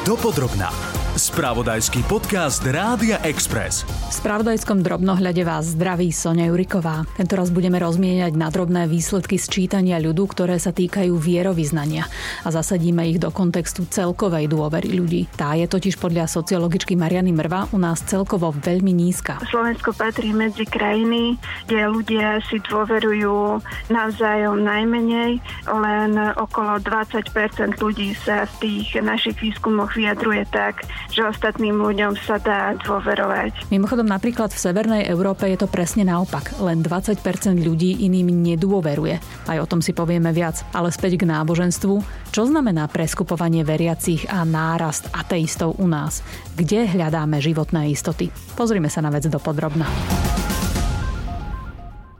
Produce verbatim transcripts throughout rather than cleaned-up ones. Dopodrobná. Spravodajský podcast Rádia Express. V spravodajskom drobnohľade vás zdraví Soňa Juríková. Tentoraz budeme rozmieniať nadrobné výsledky sčítania ľudu, ktoré sa týkajú vierovyznania. A zasadíme ich do kontextu celkovej dôvery ľudí. Tá je totiž podľa sociologičky Mariany Mrva u nás celkovo veľmi nízka. Slovensko patrí medzi krajiny, kde ľudia si dôverujú navzájom najmenej. Len okolo dvadsať percent ľudí sa v tých našich výskumoch vyjadruje tak, že ostatným ľuďom sa dá dôverovať. Mimochodom, napríklad v Severnej Európe je to presne naopak. Len dvadsať percent ľudí iným nedôveruje. Aj o tom si povieme viac, ale späť k náboženstvu. Čo znamená preskupovanie veriacich a nárast ateistov u nás? Kde hľadáme životné istoty? Pozrime sa na vec dopodrobna.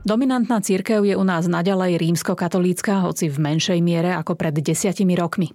Dominantná cirkev je u nás naďalej rímskokatolícka, hoci v menšej miere ako pred desiatimi rokmi.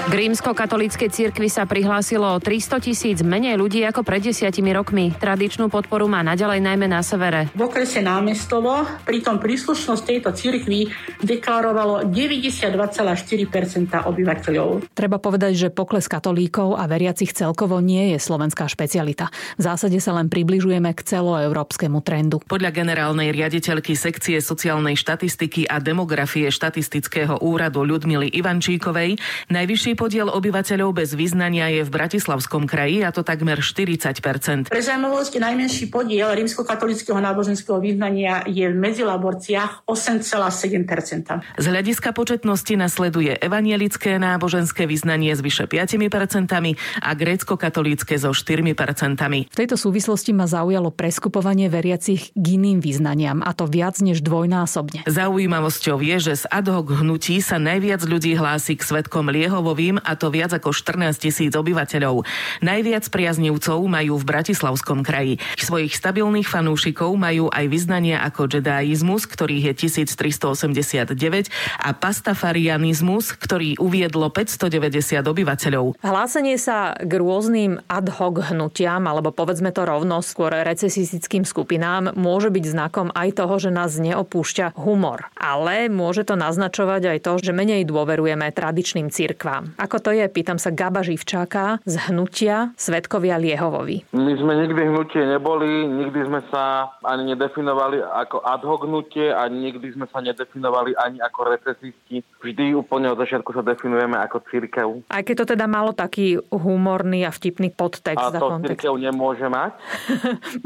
K rímskokatolíckej cirkvi sa prihlásilo tristotisíc menej ľudí ako pred desiatimi rokmi. Tradičnú podporu má naďalej najmä na severe. V okrese Námestovo pritom príslušnosť tejto cirkvi deklarovalo deväťdesiatdva celé štyri percent obyvateľov. Treba povedať, že pokles katolíkov a veriacich celkovo nie je slovenská špecialita. V zásade sa len približujeme k celoeurópskemu trendu. Podľa generálnej riaditeľky sekcie sociálnej štatistiky a demografie Štatistického úradu Ľudmily Ivančíkovej najvyšší podiel obyvateľov bez vyznania je v Bratislavskom kraji, a to takmer štyridsať percent. Pre zaujímavosť, najmenší podiel rímskokatolického náboženského vyznania je v Medzilaborciách osem celé sedem percent. Z hľadiska početnosti nasleduje evanielické náboženské vyznanie s vyše päť percent a gréckokatolícke so štyri percent. V tejto súvislosti ma zaujalo preskupovanie veriacich k iným vyznaniam, a to viac než dvojnásobne. Zaujímavosťou je, že z ad hoc hnutí sa najviac ľudí hlási k svedkom Liehovovým, a to viac ako štrnásť tisíc obyvateľov. Najviac priaznivcov majú v Bratislavskom kraji. Svojich stabilných fanúšikov majú aj vyznania ako džedaizmus, ktorých je tisíctristoosemdesiatdeväť, a pastafarianizmus, ktorý uviedlo päťstodeväťdesiat obyvateľov. Hlásenie sa k rôznym ad hoc hnutiam, alebo povedzme to rovno skôr recesistickým skupinám, môže byť znakom aj toho, že nás neopúšťa humor. Ale môže to naznačovať aj to, že menej dôverujeme tradičným cirkvám. Ako to je? Pýtam sa Gaba Žifčáka z hnutia Svedkovia Liehovovi. My sme nikdy hnutie neboli, nikdy sme sa ani nedefinovali ako ad hoc hnutie a nikdy sme sa nedefinovali ani ako recesisti. Vždy úplne od začiatku sa definujeme ako cirkev. Aj keď to teda malo taký humorný a vtipný podtext. A to cirkev nemôže mať?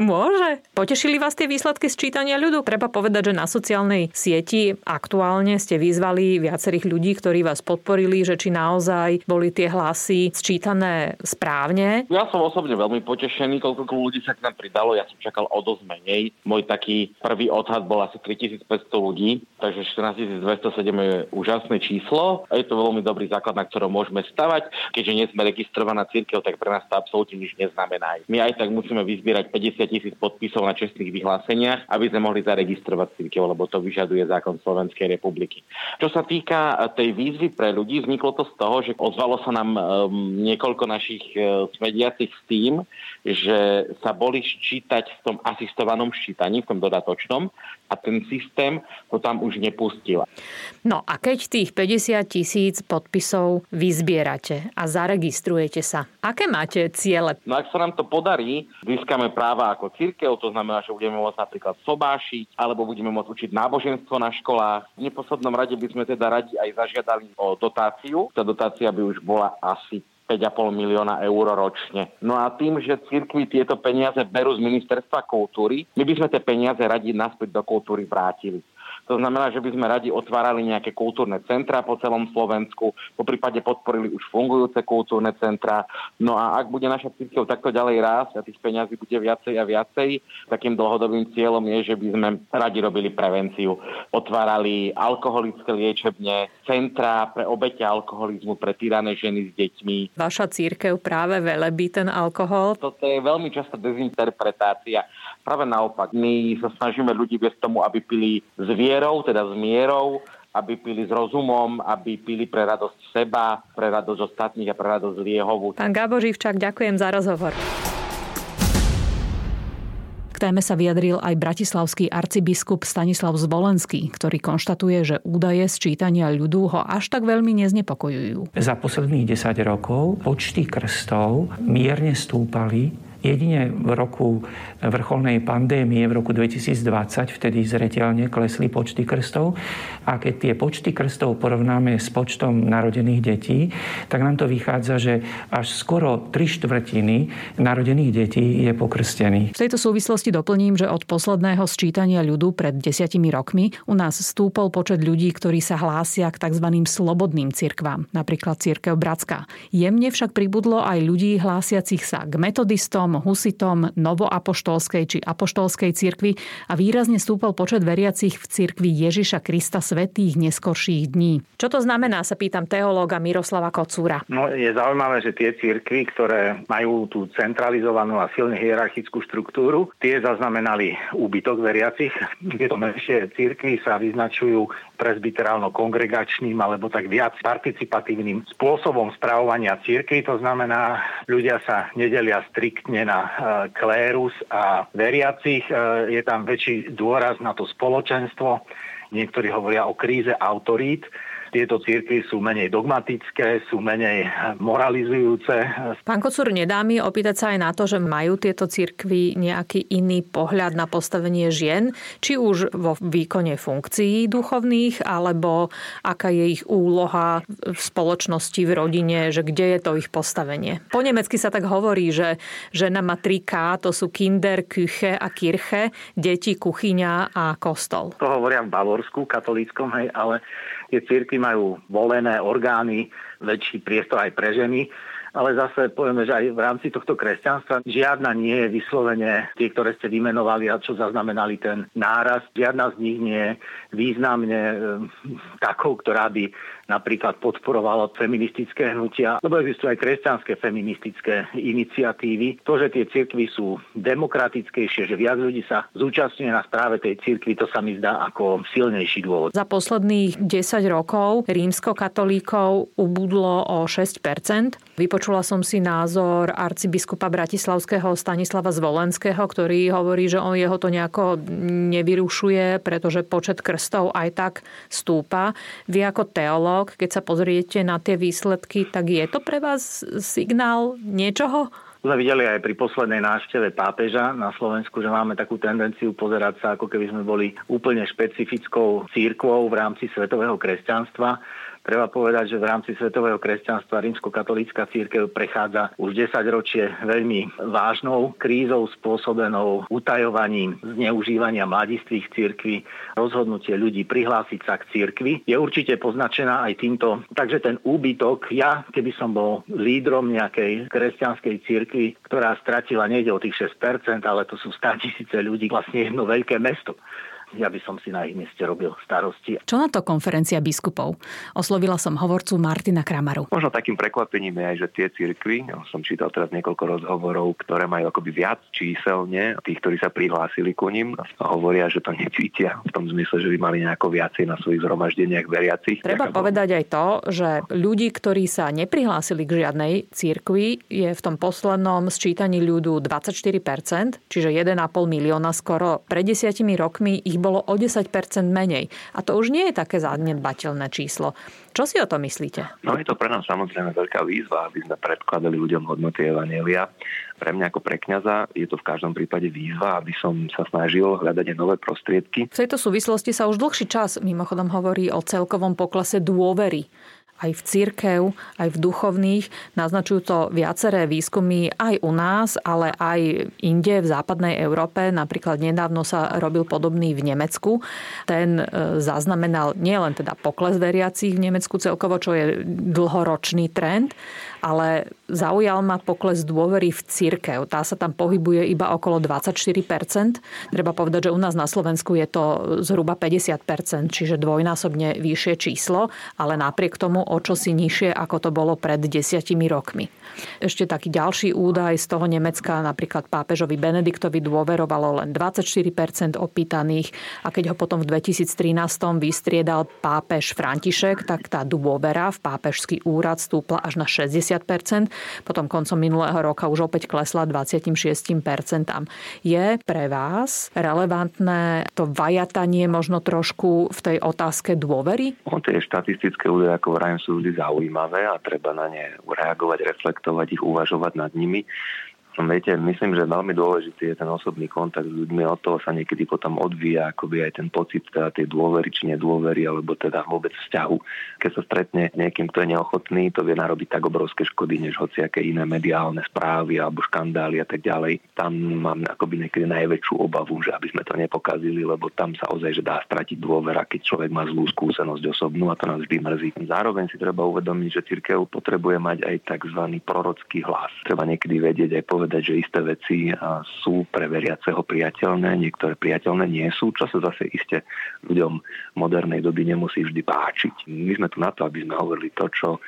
Môže. Potešili vás tie výsledky sčítania ľudu? Treba povedať, že na sociálnej sieti aktuálne ste vyzvali viacerých ľudí, ktorí vás podporili, že či naozaj boli tie hlasy sčítané správne. Ja som osobne veľmi potešený, koľko ľudí sa k nám pridalo. Ja som čakal o dosť menej. Môj taký prvý odhad bol asi tritisícpäťsto ľudí, takže štrnásťtisícdvestosedem je úžasné číslo. Je to veľmi dobrý základ, na ktorom môžeme stavať. Keďže nie sme registrovaná cirkev, tak pre nás to absolútne nič neznamená. My aj tak musíme vyzbierať päťdesiat tisíc podpisov na čestných vyhláseniach, aby sme mohli zaregistrovať cirkev, lebo to vyžaduje zákon Slovenskej republiky. Čo sa týka tej výzvy pre ľudí, vzniklo to z toho, že ozvalo sa nám um, niekoľko našich uh, smediacich s tým, že sa boli ščítať v tom asistovanom ščítaní, v tom dodatočnom, a ten systém to tam už nepustil. No a keď tých päťdesiat tisíc podpisov vyzbierate a zaregistrujete sa, aké máte ciele? No ak sa nám to podarí, získame práva ako cirkev, to znamená, že budeme môcť napríklad sobášiť, alebo budeme môcť učiť náboženstvo na školách. V neposlednom rade by sme teda radi aj zažiadali o dotáciu. Tá dotácia aby už bola asi päť celé päť milióna eur ročne. No a tým, že cirkvi tieto peniaze berú z ministerstva kultúry, my by sme tie peniaze radi naspäť do kultúry vrátili. To znamená, že by sme radi otvárali nejaké kultúrne centra po celom Slovensku, poprípade podporili už fungujúce kultúrne centra. No a ak bude naša cirkev takto ďalej rásť a tých peňazí bude viacej a viacej, takým dlhodobým cieľom je, že by sme radi robili prevenciu. Otvárali alkoholické liečebne, centra pre obete alkoholizmu, pre týrané ženy s deťmi. Vaša cirkev práve velebí ten alkohol? Toto je veľmi častá dezinterpretácia. Práve naopak, my sa snažíme ľudí viesť tomu, aby pili s vierou, teda s mierou, aby pili s rozumom, aby pili pre radosť seba, pre radosť ostatných a pre radosť Liehovu. Pán Gabo Žifčák, ďakujem za rozhovor. K téme sa vyjadril aj bratislavský arcibiskup Stanislav Zvolenský, ktorý konštatuje, že údaje sčítania ľudu ho až tak veľmi neznepokojujú. Za posledných desať rokov počty krstov mierne stúpali. Jedine v roku vrcholnej pandémie, v roku dvetisícdvadsať, vtedy zreteľne klesli počty krstov. A keď tie počty krstov porovnáme s počtom narodených detí, tak nám to vychádza, že až skoro tri štvrtiny narodených detí je pokrstených. V tejto súvislosti doplním, že od posledného sčítania ľudu pred desiatimi rokmi u nás stúpol počet ľudí, ktorí sa hlásia k tzv. Slobodným cirkvám, napríklad cirkev bratská. Jemne však pribudlo aj ľudí hlásiacich sa k metodistom, husitom, novoapoštolskej či apoštolskej cirkvi a výrazne stúpol počet veriacich v cirkvi Ježiša Krista svätých neskorších dní. Čo to znamená, sa pýtam teológa Miroslava Kocúra. No, je zaujímavé, že tie cirkvi, ktoré majú tú centralizovanú a silne hierarchickú štruktúru, tie zaznamenali úbytok veriacich. Tieto menšie cirkvi sa vyznačujú presbyterálno-kongregačným alebo tak viac participatívnym spôsobom správovania cirkvi. To znamená, ľudia sa nedelia striktne na klérus a veriacich. Je tam väčší dôraz na to spoločenstvo. Niektorí hovoria o kríze autorít. Tieto cirkvi sú menej dogmatické, sú menej moralizujúce. Pán Kocúr, nedá mi opýtať sa aj na to, že majú tieto cirkvi nejaký iný pohľad na postavenie žien, či už vo výkone funkcií duchovných, alebo aká je ich úloha v spoločnosti, v rodine, že kde je to ich postavenie. Po nemecky sa tak hovorí, že žena má tri ká, to sú Kinder, Küche a Kirche, deti, kuchyňa a kostol. To hovoria v Bavorsku, katolíckom, hej, ale tie cirkvi majú volené orgány, väčší priestor aj pre ženy, ale zase povieme, že aj v rámci tohto kresťanstva žiadna nie je vyslovene tie, ktoré ste vymenovali a čo zaznamenali ten nárast. Žiadna z nich nie je významne e, takou, ktorá by napríklad podporovala feministické hnutia, lebo existujú aj kresťanské feministické iniciatívy. To, že tie cirkvi sú demokratickejšie, že viac ľudí sa zúčastňuje na správe tej cirkvi, to sa mi zdá ako silnejší dôvod. Za posledných desať rokov rímskokatolíkov ubudlo o šesť percent. Vypočula som si názor arcibiskupa bratislavského Stanislava Zvolenského, ktorý hovorí, že on jeho to nejako nevyrušuje, pretože počet krstov aj tak stúpa. Vy ako teológ, keď sa pozriete na tie výsledky, tak je to pre vás signál niečoho? Sme videli aj pri poslednej návšteve pápeža na Slovensku, že máme takú tendenciu pozerať sa, ako keby sme boli úplne špecifickou cirkvou v rámci svetového kresťanstva. Treba povedať, že v rámci svetového kresťanstva rímskokatolícka cirkev prechádza už desaťročie veľmi vážnou krízou spôsobenou utajovaním zneužívania mladistvých cirkví. Rozhodnutie ľudí prihlásiť sa k cirkvi je určite poznačená aj týmto. Takže ten úbytok, ja keby som bol lídrom nejakej kresťanskej cirkvi, ktorá stratila niekde o tých šesť percent, ale to sú státisíce ľudí, vlastne jedno veľké mesto. Ja by som si na ich mieste robil starosti. Čo na to konferencia biskupov? Oslovila som hovorcu Martina Kramaru. Možno takým prekvapením je aj, že tie cirkvi, ja som čítal teraz niekoľko rozhovorov, ktoré majú akoby viac číselne tých, ktorí sa prihlásili ku nim, a hovoria, že to necítia v tom zmysle, že by mali nejako viacej na svojich zhromaždeniach veriacich. Treba Taká povedať bol... aj to, že ľudí, ktorí sa neprihlásili k žiadnej cirkvi, je v tom poslednom sčítaní ľudu dvadsaťštyri percent, čiže jeden a pol milióna skoro. Pred desiatimi rokmi ich bolo o desať percent menej. A to už nie je také zanedbateľné číslo. Čo si o to myslíte? No je to pre nás samozrejme veľká výzva, aby sme predkladali ľuďom hodnoty evanjelia. Pre mňa ako pre kňaza je to v každom prípade výzva, aby som sa snažil hľadať nové prostriedky. V tejto súvislosti sa už dlhší čas mimochodom hovorí o celkovom poklese dôvery aj v cirkev, aj v duchovných. Naznačujú to viaceré výskumy aj u nás, ale aj inde v západnej Európe. Napríklad nedávno sa robil podobný v Nemecku. Ten zaznamenal nielen teda pokles veriacich v Nemecku celkovo, čo je dlhoročný trend, ale zaujal ma pokles dôvery v cirkev. Tá sa tam pohybuje iba okolo dvadsaťštyri percent. Treba povedať, že u nás na Slovensku je to zhruba päťdesiat percent, čiže dvojnásobne vyššie číslo, ale napriek tomu o čosi nižšie, ako to bolo pred desiatimi rokmi. Ešte taký ďalší údaj z toho Nemecka, napríklad pápežovi Benediktovi dôverovalo len dvadsaťštyri percent opýtaných a keď ho potom v dvetisíctrinástom vystriedal pápež František, tak tá dôvera v pápežský úrad stúpla až na šesťdesiat percent, potom koncom minulého roka už opäť klesla dvadsaťšesť percent. Je pre vás relevantné to vajatanie možno trošku v tej otázke dôvery? O tie štatistické údaje, ako vrajím, sú vždy zaujímavé a treba na ne reagovať, reflektovať ich, uvažovať nad nimi. Viete, myslím, že veľmi dôležitý je ten osobný kontakt s ľuďmi, od toho sa niekedy potom odvíja akoby aj ten pocit teda tej dôvery či nedôvery, alebo teda vôbec vzťahu. Keď sa stretne niekým, kto je neochotný, to vie narobiť tak obrovské škody, než hociaké iné mediálne správy alebo škandály a tak ďalej. Tam mám akoby niekedy najväčšiu obavu, že aby sme to nepokazili, lebo tam sa ozaj že dá stratiť dôvera, keď človek má zlú skúsenosť osobnú a to nás vždy mrzí. Zároveň si treba uvedomiť, že cirkev potrebuje mať aj tzv. Prorocký hlas. Treba niekedy vedieť aj povedať, že isté veci sú pre veriaceho priateľné, niektoré priateľné nie sú, čo sa zase iste ľuďom modernej doby nemusí vždy páčiť. My sme tu na to, aby sme hovorili to, čo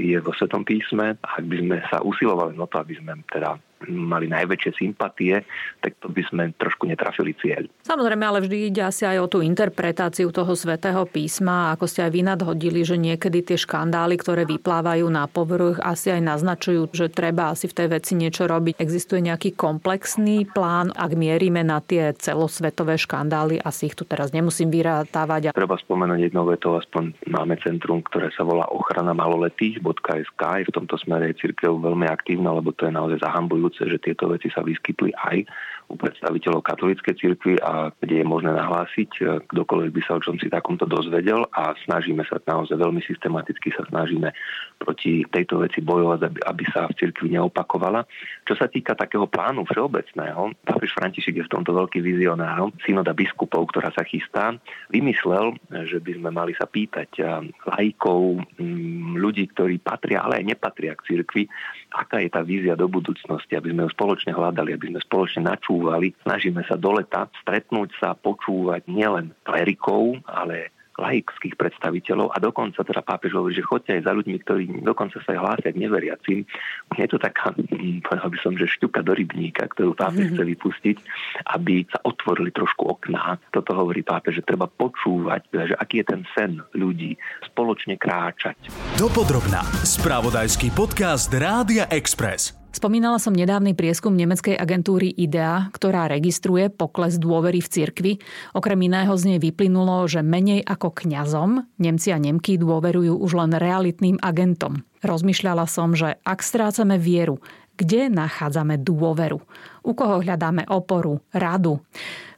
je vo Svätom písme, a ak by sme sa usilovali na to, aby sme teda mali najväčšie sympatie, tak to by sme trošku netrafili cieľ. Samozrejme, ale vždy ide asi aj o tú interpretáciu toho Svätého písma, ako ste aj vy nadhodili, že niekedy tie škandály, ktoré vyplávajú na povrch, asi aj naznačujú, že treba asi v tej veci niečo robiť. Existuje nejaký komplexný plán, ak mierime na tie celosvetové škandály, asi ich tu teraz nemusím vyrátavať. Treba spomenúť jednou vetou, aspoň máme centrum, ktoré sa volá ochrana maloletých bodka es ká, je v tomto smere je cirkev veľmi aktívna, lebo to je naozaj zahambujúce, že tieto veci sa vyskytli aj u predstaviteľov katolíckej cirkvi a kde je možné nahlásiť, kdokoľvek by sa o čom si takomto dozvedel, a snažíme sa naozaj veľmi systematicky sa snažíme proti tejto veci bojovať, aby, aby sa v cirkvi neopakovala. Čo sa týka takého plánu všeobecného, pápež František je v tomto veľký vizionár. Synoda biskupov, ktorá sa chystá, vymyslel, že by sme mali sa pýtať laikov, ľudí, ktorí patria, ale aj nepatria k cirkvi, aká je tá vízia do budúcnosti, aby sme ju spoločne hľadali, aby sme spoločne načúvali. Snažíme sa do leta stretnúť sa, počúvať nielen klerikov, ale laických predstaviteľov a dokonca teda pápež hovorí, že choďte aj za ľuďmi, ktorí dokonca sa aj hlásia k neveriacim. Je to taká, povedal by som, že šťuka do rybníka, ktorú pápež chce vypustiť, aby sa otvorili trošku okná. Toto hovorí pápež, že treba počúvať, že aký je ten sen ľudí, spoločne kráčať. Dopodrobná. Spravodajský podcast Rádia Express. Spomínala som nedávny prieskum nemeckej agentúry IDEA, ktorá registruje pokles dôvery v cirkvi. Okrem iného z nej vyplynulo, že menej ako kňazom Nemci a Nemky dôverujú už len realitným agentom. Rozmýšľala som, že ak strácame vieru, kde nachádzame dôveru? U koho hľadáme oporu, radu?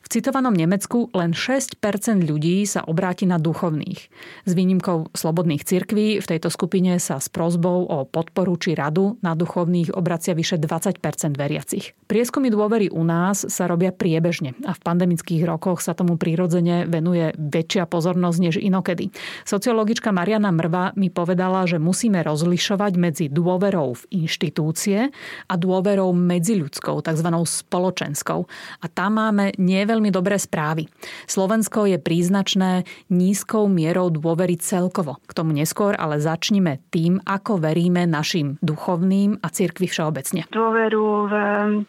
V citovanom Nemecku len šesť percent ľudí sa obráti na duchovných. S výnimkou slobodných cirkví v tejto skupine sa s prosbou o podporu či radu na duchovných obracia vyše dvadsať percent veriacich. Prieskumy dôvery u nás sa robia priebežne a v pandemických rokoch sa tomu prirodzene venuje väčšia pozornosť než inokedy. Sociologička Mariana Mrva mi povedala, že musíme rozlišovať medzi dôverou v inštitúcie a dôverou medziľudskou, tzv. Spoločenskou. A tam máme neveľa veľmi dobré správy. Slovensko je príznačné nízkou mierou dôvery celkovo. K tomu neskôr, ale začnime tým, ako veríme našim duchovným a cirkvi všeobecne. Dôveru v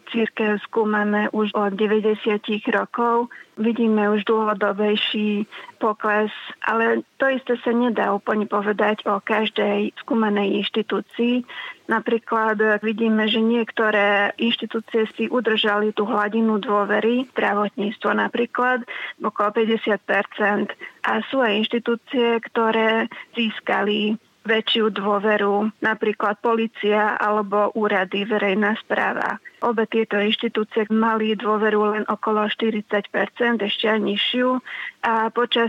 cirkev skúmame už od deväťdesiatych rokov. Vidíme už dlhodobejší pokles, ale to isté sa nedá úplne povedať o každej skúmanej inštitúcii. Napríklad vidíme, že niektoré inštitúcie si udržali tú hladinu dôvery, zdravotníctvo napríklad, okolo päťdesiat percent. A sú aj inštitúcie, ktoré získali väčšiu dôveru, napríklad polícia alebo úrady, verejná správa. Obe tieto inštitúcie mali dôveru len okolo štyridsať percent, ešte aj nižšiu, a počas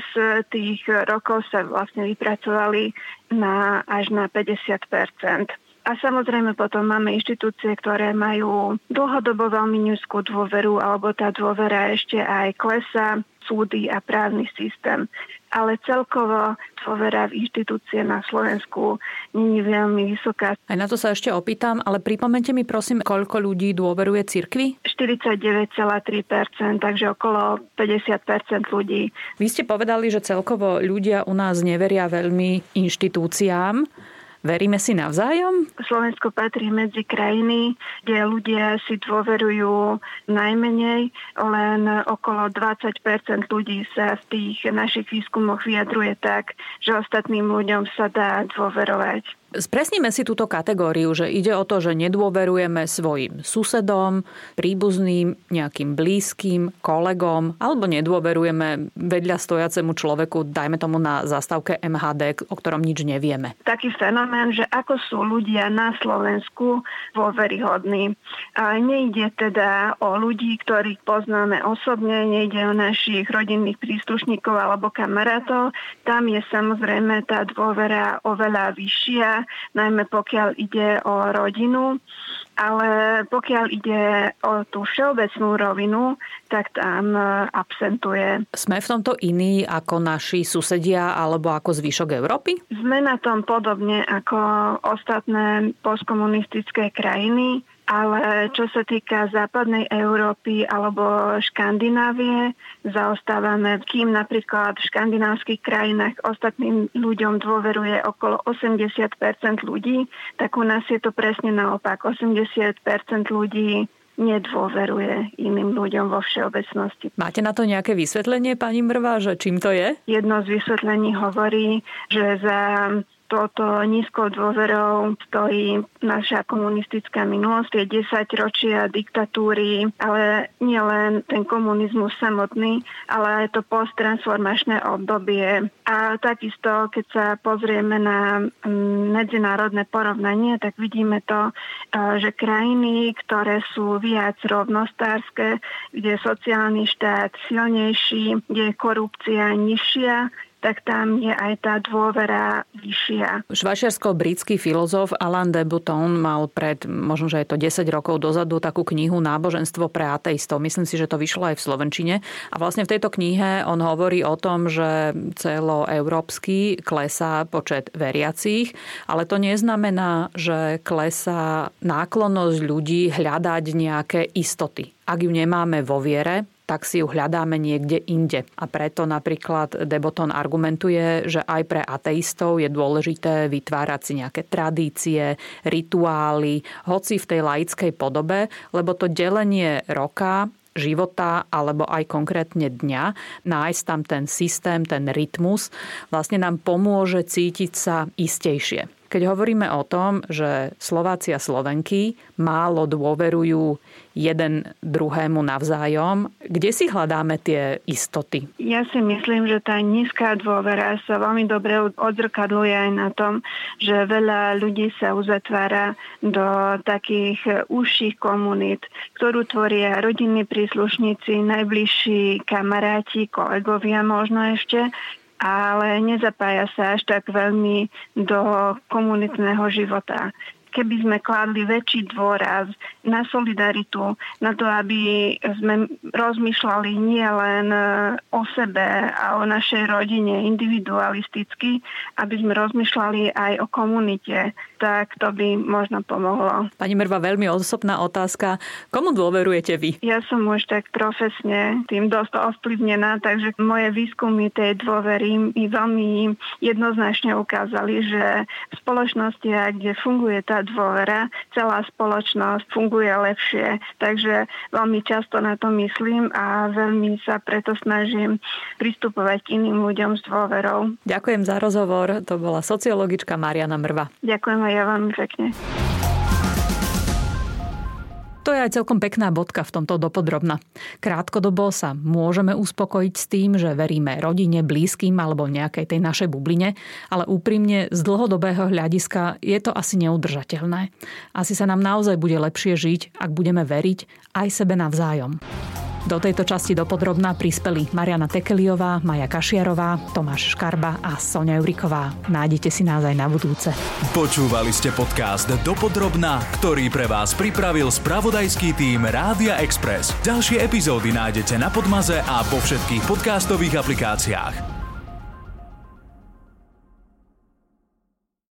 tých rokov sa vlastne vypracovali na, až na päťdesiat percent. A samozrejme potom máme inštitúcie, ktoré majú dlhodobo veľmi nízku dôveru, alebo tá dôvera ešte aj klesá, súdy a právny systém. ale celkovo dôvera v inštitúcie na Slovensku nie je veľmi vysoká. Aj na to sa ešte opýtam, ale pripomente mi prosím, koľko ľudí dôveruje cirkvi? štyridsaťdeväť celá tri percent, takže okolo päťdesiat percent ľudí. Vy ste povedali, že celkovo ľudia u nás neveria veľmi inštitúciám. Veríme si navzájom? Slovensko patrí medzi krajiny, kde ľudia si dôverujú najmenej, len okolo dvadsať percent ľudí sa v tých našich výskumoch vyjadruje tak, že ostatným ľuďom sa dá dôverovať. Spresníme si túto kategóriu, že ide o to, že nedôverujeme svojim susedom, príbuzným, nejakým blízkym, kolegom, alebo nedôverujeme vedľa stojacemu človeku, dajme tomu na zastávke em há dé, o ktorom nič nevieme. Taký fenomén, že ako sú ľudia na Slovensku dôveryhodní. A nejde teda o ľudí, ktorých poznáme osobne, nejde o našich rodinných príslušníkov alebo kamarátov. Tam je samozrejme tá dôvera oveľa vyššia, najmä pokiaľ ide o rodinu, ale pokiaľ ide o tú všeobecnú rovinu, tak tam absentuje. Sme v tomto iní ako naši susedia alebo ako zvyšok Európy? Sme na tom podobne ako ostatné postkomunistické krajiny, ale čo sa týka západnej Európy alebo Škandinávie, zaostávame, kým napríklad v škandinávskych krajinách ostatným ľuďom dôveruje okolo osemdesiat percent ľudí, tak u nás je to presne naopak. osemdesiat percent ľudí nedôveruje iným ľuďom vo všeobecnosti. Máte na to nejaké vysvetlenie, pani Mrva, že čím to je? Jedno z vysvetlení hovorí, že za toto nízkou dôverou stojí naša komunistická minulosť, je desaťročia diktatúry, ale nielen ten komunizmus samotný, ale aj to posttransformačné obdobie. A takisto, keď sa pozrieme na medzinárodné porovnanie, tak vidíme to, že krajiny, ktoré sú viac rovnostárske, kde je sociálny štát silnejší, kde je korupcia nižšia, tak tam je aj tá dôvera vyššia. Švajčiarsko-britský filozof Alain de Bouton mal pred, možno, že je to desať rokov dozadu, takú knihu Náboženstvo pre ateistov. Myslím si, že to vyšlo aj v slovenčine. A vlastne v tejto knihe on hovorí o tom, že celoeurópsky klesá počet veriacich, ale to neznamená, že klesá náklonnosť ľudí hľadať nejaké istoty. Ak ju nemáme vo viere, tak si ju hľadáme niekde inde. A preto napríklad de Bouton argumentuje, že aj pre ateistov je dôležité vytvárať si nejaké tradície, rituály, hoci v tej laickej podobe, lebo to delenie roka, života alebo aj konkrétne dňa, nájsť tam ten systém, ten rytmus, vlastne nám pomôže cítiť sa istejšie. Keď hovoríme o tom, že Slováci a Slovenky málo dôverujú jeden druhému navzájom, kde si hľadáme tie istoty? Ja si myslím, že tá nízka dôvera sa veľmi dobre odzrkadluje aj na tom, že veľa ľudí sa uzatvára do takých užších komunít, ktorú tvoria rodinní príslušníci, najbližší kamaráti, kolegovia možno ešte, ale nezapája sa až tak veľmi do komunitného života. Keby sme kládli väčší dôraz na solidaritu, na to, aby sme rozmýšľali nie len o sebe a o našej rodine individualisticky, aby sme rozmýšľali aj o komunite, tak to by možno pomohlo. Pani Mrva, veľmi osobná otázka. Komu dôverujete vy? Ja som už tak profesne tým dosť ovplyvnená, takže moje výskumy tej dôvery mi veľmi jednoznačne ukázali, že v spoločnosti, kde funguje tá dôvera, celá spoločnosť funguje lepšie, takže veľmi často na to myslím a veľmi sa preto snažím pristupovať k iným ľuďom s dôverou. Ďakujem za rozhovor, to bola sociologička Mariana Mrva. Ďakujem aj ja veľmi pekne. To je aj celkom pekná bodka v tomto dopodrobna. Krátkodobo sa môžeme uspokojiť s tým, že veríme rodine, blízkym alebo nejakej tej našej bubline, ale úprimne z dlhodobého hľadiska je to asi neudržateľné. Asi sa nám naozaj bude lepšie žiť, ak budeme veriť aj sebe navzájom. Do tejto časti dopodrobna prispeli Mariana Tekeliová, Maja Kašiarová, Tomáš Škarba a Soňa Juríková. Nájdete si nás aj na budúce. Počúvali ste podcast Dopodrobna, ktorý pre vás pripravil spravodajský tím Rádia Express. Ďalšie epizódy nájdete na Podmaze a vo všetkých podcastových aplikáciách.